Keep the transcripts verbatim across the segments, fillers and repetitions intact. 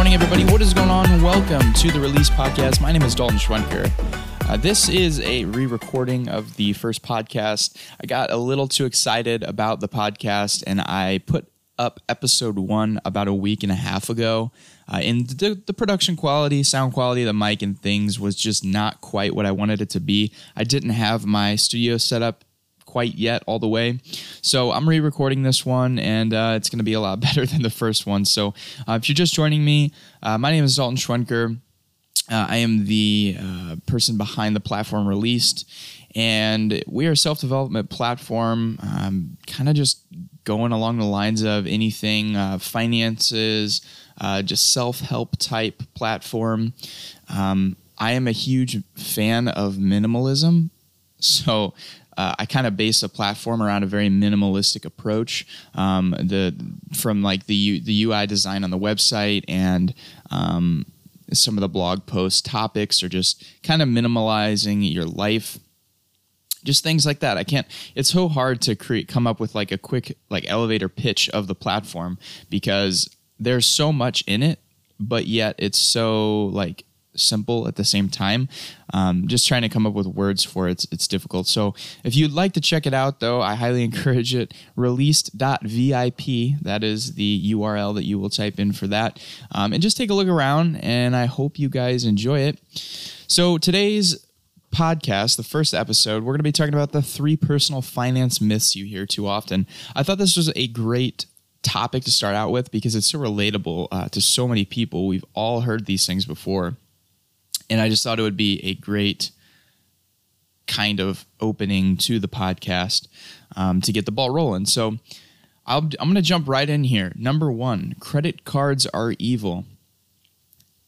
morning, everybody. What is going on? Welcome to the Released podcast. My name is Dalton Schwenker. Uh, this is a re-recording of the first podcast. I got a little too excited about the podcast, and I put up episode one about a week and a half ago. Uh, and the, the production quality, sound quality, the mic and things was just not quite what I wanted it to be. I didn't have my studio set up quite yet all the way. So I'm re-recording this one, and uh, it's going to be a lot better than the first one. So uh, if you're just joining me, uh, my name is Dalton Schwenker. Uh, I am the uh, person behind the platform Released, and we are a self-development platform, um, kind of just going along the lines of anything uh, finances, uh, just self-help type platform. Um, I am a huge fan of minimalism, so Uh, I kind of base a platform around a very minimalistic approach, um, the from like the U, the U I design on the website and um, some of the blog post topics are just kind of minimalizing your life, just things like that. I can't. It's so hard to create, come up with like a quick like elevator pitch of the platform because there's so much in it, but yet it's so like simple at the same time. Um, just trying to come up with words for it, it's, it's difficult. So if you'd like to check it out, though, I highly encourage it. released dot v i p, that is the U R L that you will type in for that. Um, and just take a look around, and I hope you guys enjoy it. So today's podcast, the first episode, we're going to be talking about the three personal finance myths you hear too often. I thought this was a great topic to start out with because it's so relatable uh, to so many people. We've all heard these things before. And I just thought it would be a great kind of opening to the podcast um, to get the ball rolling. So I'll, I'm going to jump right in here. Number one, credit cards are evil.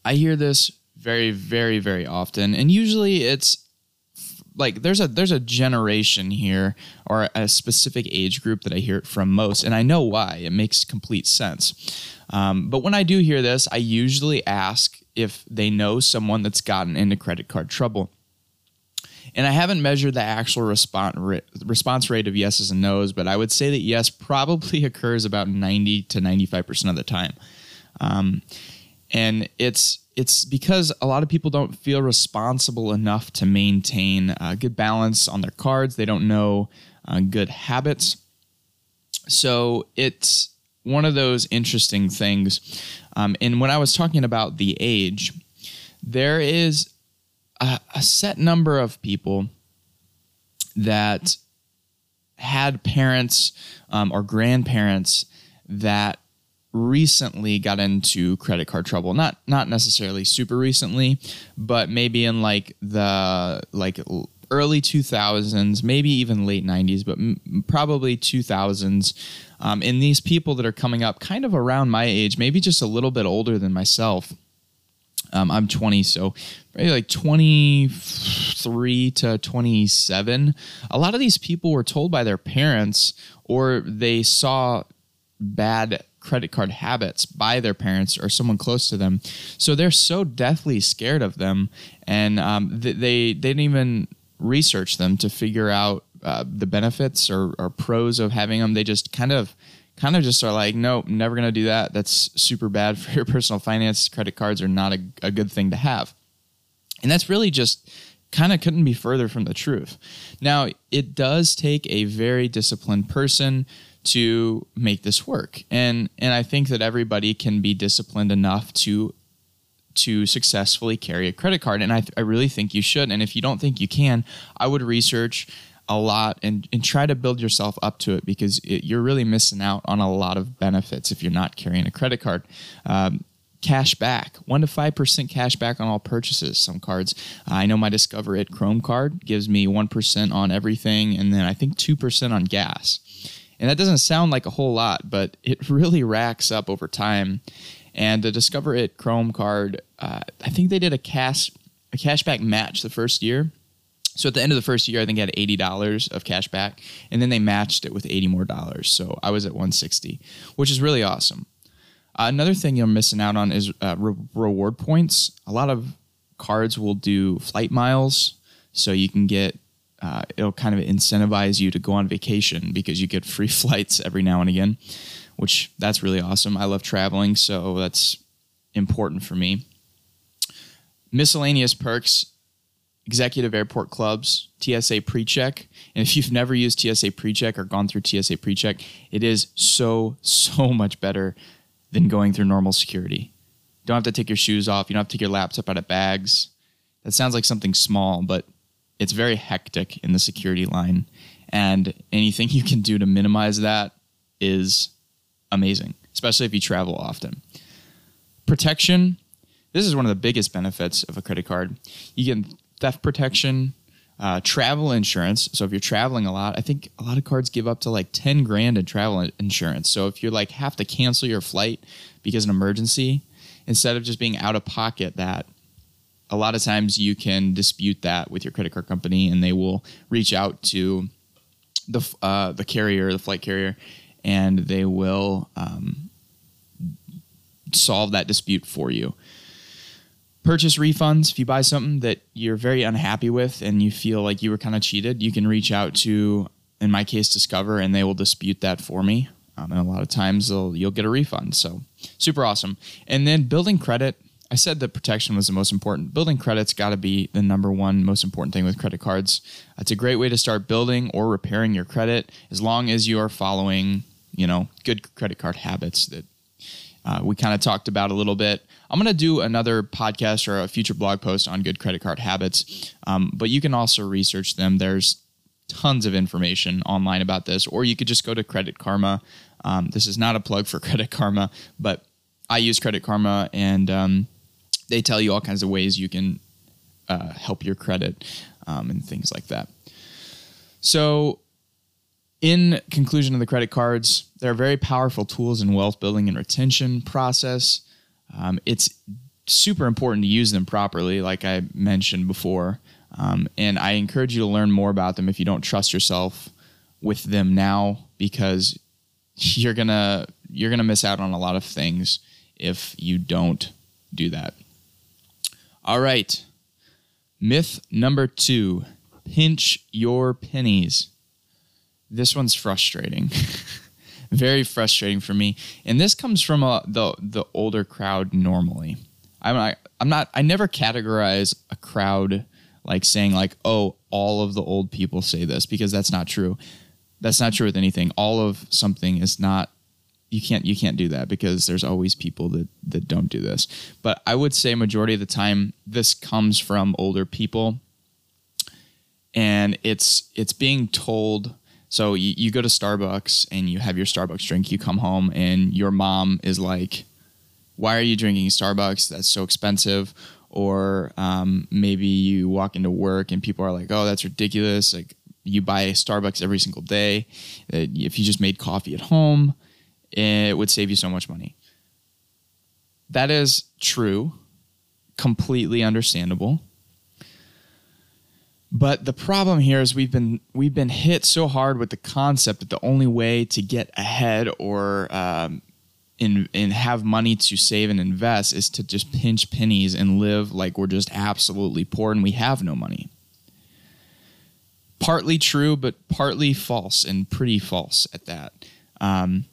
I hear this very, very, very often. And usually it's like there's a there's a generation here or a specific age group that I hear it from most. And I know why. It makes complete sense. Um, but when I do hear this, I usually ask if they know someone that's gotten into credit card trouble. And I haven't measured the actual response rate of yeses and nos, but I would say that yes probably occurs about ninety to ninety-five percent of the time. Um, and it's it's because a lot of people don't feel responsible enough to maintain a good balance on their cards. They don't know uh, good habits. So it's one of those interesting things. Um, and when I was talking about the age, there is a, a set number of people that had parents um, or grandparents that recently got into credit card trouble. Not not necessarily super recently, but maybe in like the like early two thousands, maybe even late nineties, but m- probably two thousands. Um, and these people that are coming up kind of around my age, maybe just a little bit older than myself. Um, I'm twenty, so maybe like twenty-three to twenty-seven. A lot of these people were told by their parents or they saw bad credit card habits by their parents or someone close to them. So they're so deathly scared of them, and um, they, they didn't even research them to figure out Uh, the benefits or, or pros of having them. They just kind of, kind of just are like, no, never going to do that. That's super bad for your personal finance. Credit cards are not a, a good thing to have. And that's really just kind of couldn't be further from the truth. Now, it does take a very disciplined person to make this work. And, and I think that everybody can be disciplined enough to to successfully carry a credit card. And I, th- I really think you should. And if you don't think you can, I would research a lot and, and try to build yourself up to it because it, you're really missing out on a lot of benefits if you're not carrying a credit card. Um, cash back, one to five percent cash back on all purchases. Some cards, I know my Discover It Chrome card gives me one percent on everything and then I think two percent on gas. And that doesn't sound like a whole lot, but it really racks up over time. And the Discover It Chrome card, uh, I think they did a cash a cashback match the first year. So at the end of the first year, I think I had eighty dollars of cash back, and then they matched it with eighty more dollars. So I was at one hundred sixty dollars, which is really awesome. Uh, another thing you're missing out on is uh, re- reward points. A lot of cards will do flight miles, so you can get uh, it'll kind of incentivize you to go on vacation because you get free flights every now and again, which that's really awesome. I love traveling, so that's important for me. Miscellaneous perks, executive airport clubs, T S A pre-check. And if you've never used T S A pre-check or gone through T S A pre-check, it is so, so much better than going through normal security. You don't have to take your shoes off. You don't have to take your laptop out of bags. That sounds like something small, but it's very hectic in the security line. And anything you can do to minimize that is amazing, especially if you travel often. Protection. This is one of the biggest benefits of a credit card. You get theft protection, uh, travel insurance. So if you're traveling a lot, I think a lot of cards give up to like ten grand in travel insurance. So if you like have to cancel your flight because of an emergency, instead of just being out of pocket that, a lot of times you can dispute that with your credit card company and they will reach out to the uh, the carrier, the flight carrier, and they will um, solve that dispute for you. Purchase refunds. If you buy something that you're very unhappy with and you feel like you were kind of cheated, you can reach out to, in my case, Discover, and they will dispute that for me. Um, and a lot of times they'll, you'll get a refund. So super awesome. And then building credit. I said that protection was the most important. Building credit's got to be the number one most important thing with credit cards. It's a great way to start building or repairing your credit as long as you are following, you know, good credit card habits that uh, we kind of talked about a little bit. I'm going to do another podcast or a future blog post on good credit card habits, um, but you can also research them. There's tons of information online about this, or you could just go to Credit Karma. Um, this is not a plug for Credit Karma, but I use Credit Karma, and um, they tell you all kinds of ways you can uh, help your credit um, and things like that. So in conclusion of the credit cards, they're very powerful tools in wealth building and retention process. Um, it's super important to use them properly, like I mentioned before. Um, and I encourage you to learn more about them if you don't trust yourself with them now, because you're gonna you're gonna miss out on a lot of things if you don't do that. All right. Myth number two, pinch your pennies. This one's frustrating. Very frustrating for me. And this comes from a, the the older crowd normally. I'm not, I'm not, I never categorize a crowd like saying like, oh, all of the old people say this, because that's not true. That's not true with anything. All of something is not, you can't, you can't do that, because there's always people that, that don't do this. But I would say majority of the time, this comes from older people. And it's, it's being told. So you, you go to Starbucks and you have your Starbucks drink, you come home and your mom is like, why are you drinking Starbucks? That's so expensive. Or um, maybe you walk into work and people are like, oh, that's ridiculous. Like, you buy Starbucks every single day. If you just made coffee at home, it would save you so much money. That is true. Completely understandable. But the problem here is we've been we've been hit so hard with the concept that the only way to get ahead or um, in and have money to save and invest is to just pinch pennies and live like we're just absolutely poor and we have no money. Partly true, but partly false, and pretty false at that. Um,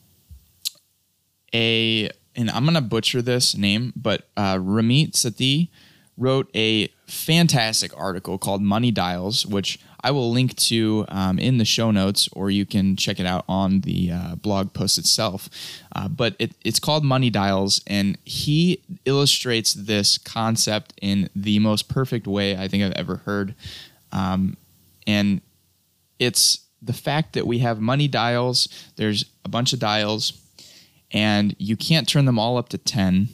a and I'm gonna butcher this name, but uh, Ramit Sethi wrote a fantastic article called Money Dials, which I will link to um, in the show notes, or you can check it out on the uh, blog post itself. Uh, but it, it's called Money Dials, and he illustrates this concept in the most perfect way I think I've ever heard. Um, and it's the fact that we have money dials. There's a bunch of dials, and you can't turn them all up to ten.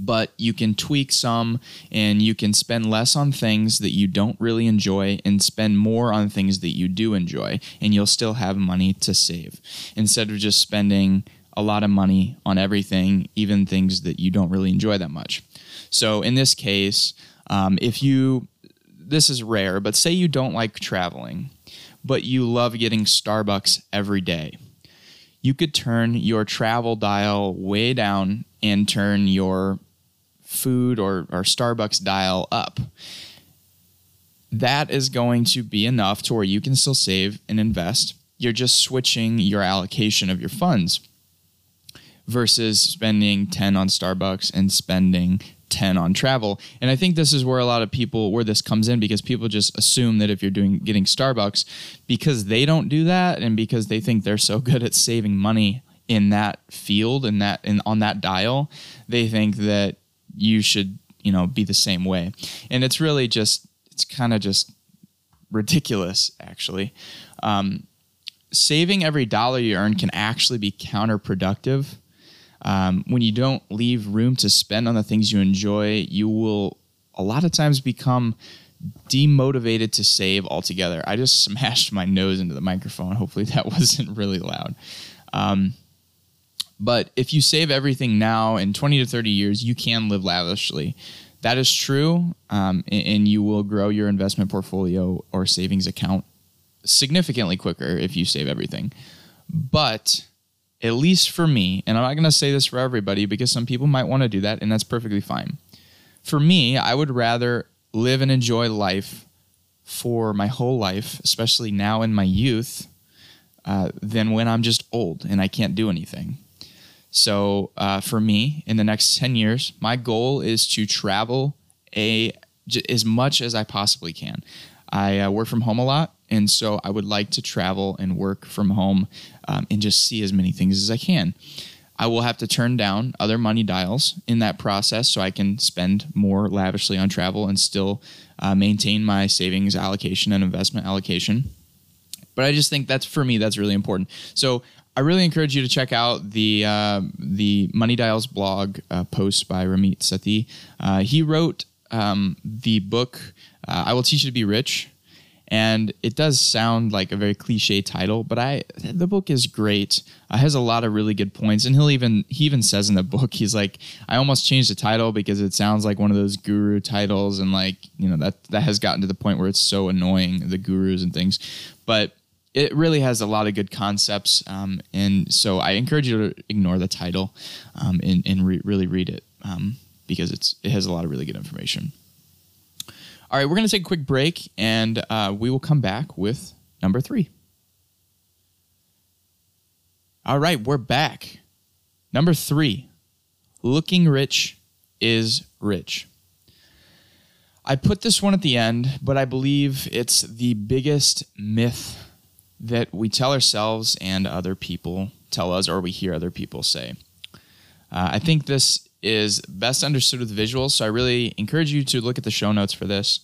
But you can tweak some, and you can spend less on things that you don't really enjoy and spend more on things that you do enjoy, and you'll still have money to save, instead of just spending a lot of money on everything, even things that you don't really enjoy that much. So in this case, um, if you, this is rare, but say you don't like traveling, but you love getting Starbucks every day, you could turn your travel dial way down and turn your food or, or Starbucks dial up. That is going to be enough to where you can still save and invest. You're just switching your allocation of your funds. versus spending ten on Starbucks and spending ten on travel. And I think this is where a lot of people, where this comes in, because people just assume that if you're doing getting Starbucks, because they don't do that and because they think they're so good at saving money in that field and that and on that dial, they think that you should, you know, be the same way. And it's really just, it's kind of just ridiculous, actually. Um, saving every dollar you earn can actually be counterproductive. Um, when you don't leave room to spend on the things you enjoy, you will a lot of times become demotivated to save altogether. I just smashed my nose into the microphone. Hopefully that wasn't really loud. Um, but if you save everything now, in twenty to thirty years, you can live lavishly. That is true. Um, and, and you will grow your investment portfolio or savings account significantly quicker if you save everything. But at least for me, and I'm not going to say this for everybody because some people might want to do that, and that's perfectly fine. For me, I would rather live and enjoy life for my whole life, especially now in my youth, uh, than when I'm just old and I can't do anything. So uh, for me, in the next ten years, my goal is to travel a, j- as much as I possibly can. I uh, work from home a lot, and so I would like to travel and work from home um, and just see as many things as I can. I will have to turn down other money dials in that process so I can spend more lavishly on travel and still uh, maintain my savings allocation and investment allocation. But I just think that's, for me, that's really important. So I really encourage you to check out the uh, the Money Dials blog uh, post by Ramit Sethi. Uh, he wrote um, the book, uh, I Will Teach You to Be Rich. And it does sound like a very cliche title, but I the book is great. It has a lot of really good points. And he'll even he even says in the book, he's like, I almost changed the title because it sounds like one of those guru titles. And like, you know, that, that has gotten to the point where it's so annoying, the gurus and things. But it really has a lot of good concepts. Um, and so I encourage you to ignore the title um, and, and re- really read it um, because it's it has a lot of really good information. All right, we're going to take a quick break, and uh, we will come back with number three. All right, we're back. Number three, looking rich is rich. I put this one at the end, but I believe it's the biggest myth that we tell ourselves and other people tell us, or we hear other people say. Uh, I think this is best understood with visuals, so I really encourage you to look at the show notes for this,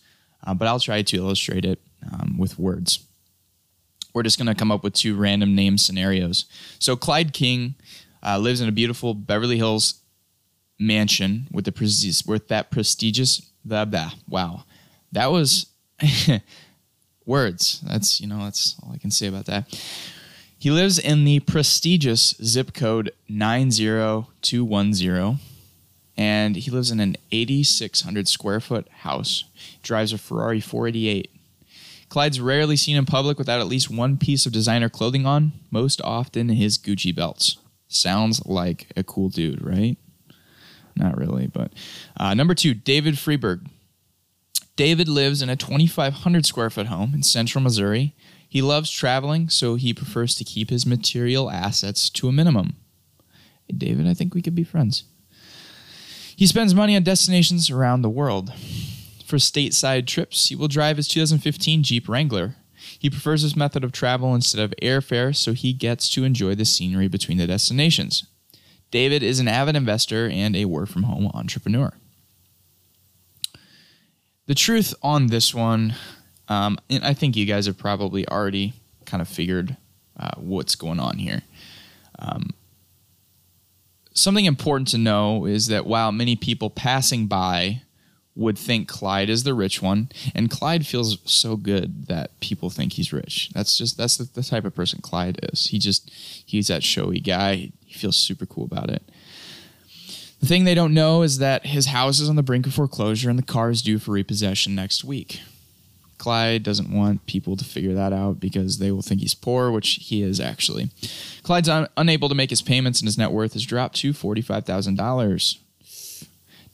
uh, but I'll try to illustrate it um, with words. We're just going to come up with two random name scenarios. So Clyde King uh, lives in a beautiful Beverly Hills mansion with the prestigious, with that prestigious, blah, blah. Wow. That was words. That's, you know, that's all I can say about that. He lives in the prestigious zip code nine zero two one zero. And he lives in an eighty-six hundred square foot house, drives a Ferrari four eighty-eight. Clyde's rarely seen in public without at least one piece of designer clothing on, most often his Gucci belts. Sounds like a cool dude, right? Not really, but... Uh, number two, David Freeberg. David lives in a twenty-five hundred square foot home in central Missouri. He loves traveling, so he prefers to keep his material assets to a minimum. Hey, David, I think we could be friends. He spends money on destinations around the world. For stateside trips, he will drive his two thousand fifteen Jeep Wrangler. He prefers this method of travel instead of airfare, so he gets to enjoy the scenery between the destinations. David is an avid investor and a work-from-home entrepreneur. The truth on this one, um, and I think you guys have probably already kind of figured uh, what's going on here. Um Something important to know is that while many people passing by would think Clyde is the rich one, and Clyde feels so good that people think he's rich. That's just that's the, the type of person Clyde is. He just he's that showy guy. He feels super cool about it. The thing they don't know is that his house is on the brink of foreclosure and the car is due for repossession next week. Clyde doesn't want people to figure that out because they will think he's poor, which he is actually. Clyde's un- unable to make his payments and his net worth has dropped to forty-five thousand dollars.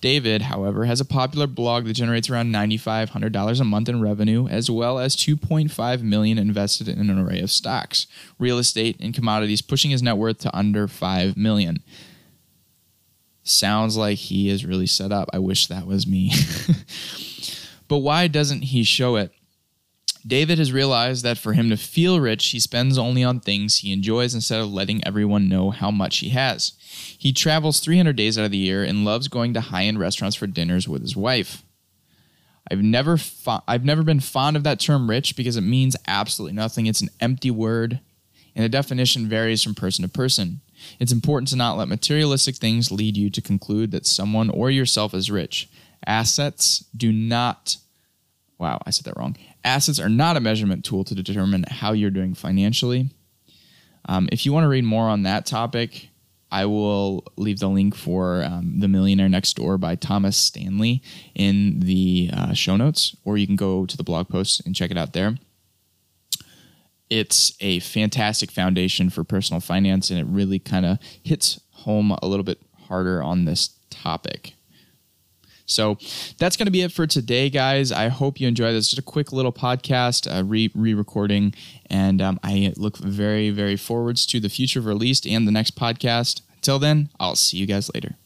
David, however, has a popular blog that generates around nine thousand five hundred dollars a month in revenue, as well as two point five million dollars invested in an array of stocks, real estate, and commodities, pushing his net worth to under five million dollars. sounds like he is really set up. I wish that was me. But why doesn't he show it? David has realized that for him to feel rich, he spends only on things he enjoys instead of letting everyone know how much he has. He travels three hundred days out of the year and loves going to high-end restaurants for dinners with his wife. I've never fo- I've never been fond of that term rich because it means absolutely nothing. It's an empty word, and the definition varies from person to person. It's important to not let materialistic things lead you to conclude that someone or yourself is rich. Assets do not... Wow, I said that wrong. Assets are not a measurement tool to determine how you're doing financially. Um, if you want to read more on that topic, I will leave the link for um, The Millionaire Next Door by Thomas Stanley in the uh, show notes, or you can go to the blog post and check it out there. It's a fantastic foundation for personal finance, and it really kind of hits home a little bit harder on this topic. So that's going to be it for today, guys. I hope you enjoyed this. Just a quick little podcast, uh, re- re-recording, and um, I look very, very forwards to the future of Released and the next podcast. Till then, I'll see you guys later.